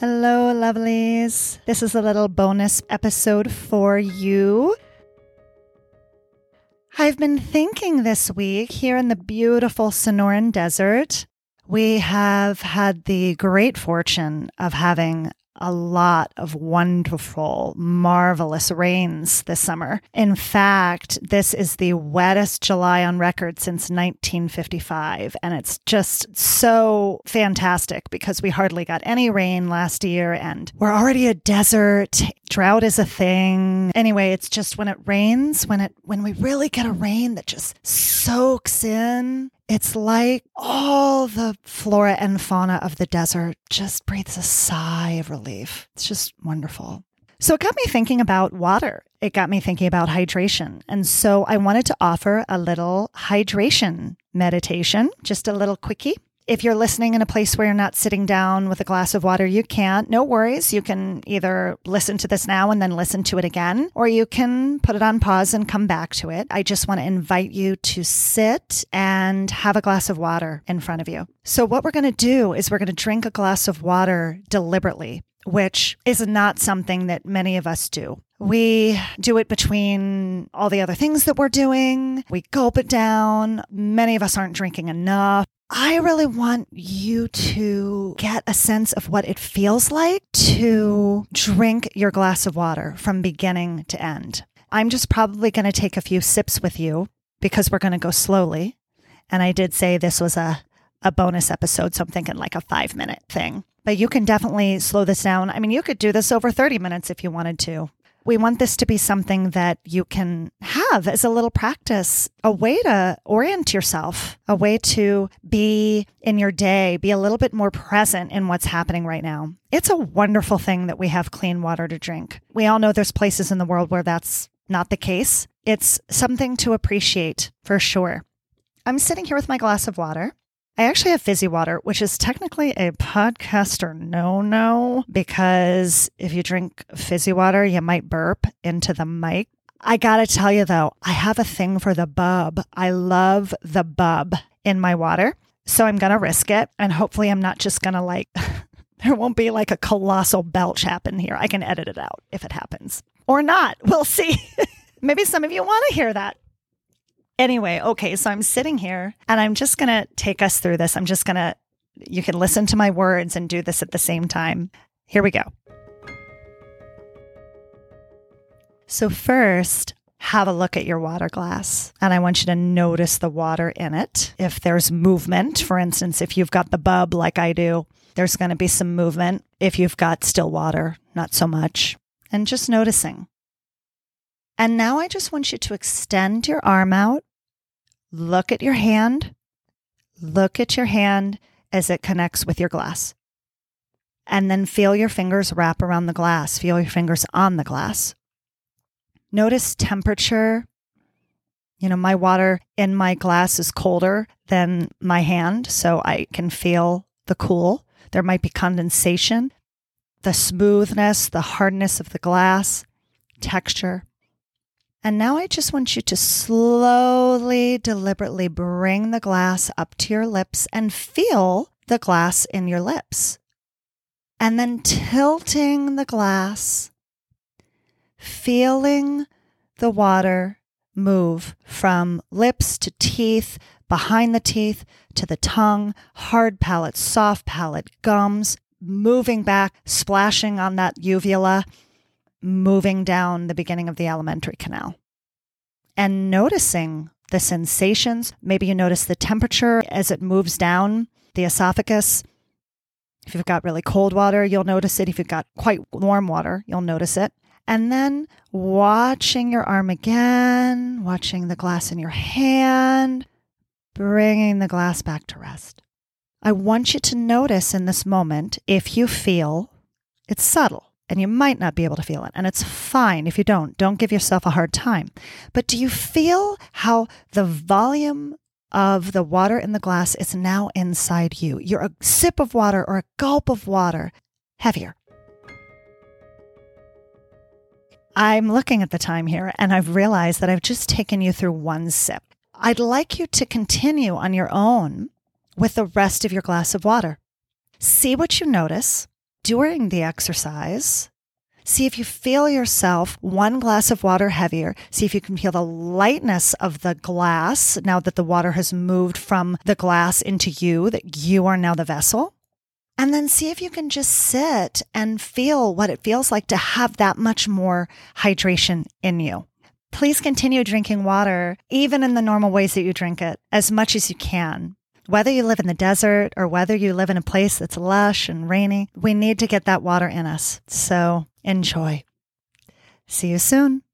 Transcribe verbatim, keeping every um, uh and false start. Hello, lovelies. This is a little bonus episode for you. I've been thinking this week here in the beautiful Sonoran Desert, we have had the great fortune of having a lot of wonderful, marvelous rains this summer. In fact, this is the wettest July on record since nineteen fifty-five. And it's just so fantastic because we hardly got any rain last year and we're already a desert. Drought is a thing. Anyway, it's just when it rains, when it when we really get a rain that just soaks in, it's like all the flora and fauna of the desert just breathes a sigh of relief. It's just wonderful. So it got me thinking about water. It got me thinking about hydration. And so I wanted to offer a little hydration meditation, just a little quickie. If you're listening in a place where you're not sitting down with a glass of water, you can't. No worries. You can either listen to this now and then listen to it again, or you can put it on pause and come back to it. I just want to invite you to sit and have a glass of water in front of you. So what we're going to do is we're going to drink a glass of water deliberately, which is not something that many of us do. We do it between all the other things that we're doing. We gulp it down. Many of us aren't drinking enough. I really want you to get a sense of what it feels like to drink your glass of water from beginning to end. I'm just probably going to take a few sips with you because we're going to go slowly. And I did say this was a, a bonus episode, so I'm thinking like a five minute thing. But you can definitely slow this down. I mean, you could do this over thirty minutes if you wanted to. We want this to be something that you can have as a little practice, a way to orient yourself, a way to be in your day, be a little bit more present in what's happening right now. It's a wonderful thing that we have clean water to drink. We all know there's places in the world where that's not the case. It's something to appreciate for sure. I'm sitting here with my glass of water. I actually have fizzy water, which is technically a podcaster no-no, because if you drink fizzy water, you might burp into the mic. I gotta tell you though, I have a thing for the bub. I love the bub in my water. So I'm gonna risk it. And hopefully I'm not just gonna like, there won't be like a colossal belch happen here. I can edit it out if it happens. Or not. We'll see. Maybe some of you want to hear that. Anyway, okay, so I'm sitting here and I'm just going to take us through this. I'm just going to, you can listen to my words and do this at the same time. Here we go. So first, have a look at your water glass. And I want you to notice the water in it. If there's movement, for instance, if you've got the bub like I do, there's going to be some movement. If you've got still water, not so much. And just noticing. And now I just want you to extend your arm out, look at your hand, look at your hand as it connects with your glass. And then feel your fingers wrap around the glass, feel your fingers on the glass. Notice temperature. You know, my water in my glass is colder than my hand, so I can feel the cool. There might be condensation, the smoothness, the hardness of the glass, texture. And now I just want you to slowly, deliberately bring the glass up to your lips and feel the glass in your lips. And then tilting the glass, feeling the water move from lips to teeth, behind the teeth to the tongue, hard palate, soft palate, gums, moving back, splashing on that uvula, moving down the beginning of the alimentary canal and noticing the sensations. Maybe you notice the temperature as it moves down the esophagus. If you've got really cold water, you'll notice it. If you've got quite warm water, you'll notice it. And then watching your arm again, watching the glass in your hand, bringing the glass back to rest. I want you to notice in this moment, if you feel it's subtle, and you might not be able to feel it. And it's fine if you don't. Don't give yourself a hard time. But do you feel how the volume of the water in the glass is now inside you? You're a sip of water or a gulp of water heavier. I'm looking at the time here, and I've realized that I've just taken you through one sip. I'd like you to continue on your own with the rest of your glass of water. See what you notice. during the exercise. See if you feel yourself one glass of water heavier. See if you can feel the lightness of the glass now that the water has moved from the glass into you, that you are now the vessel. And then see if you can just sit and feel what it feels like to have that much more hydration in you. Please continue drinking water, even in the normal ways that you drink it, as much as you can. Whether you live in the desert or whether you live in a place that's lush and rainy, we need to get that water in us. So enjoy. See you soon.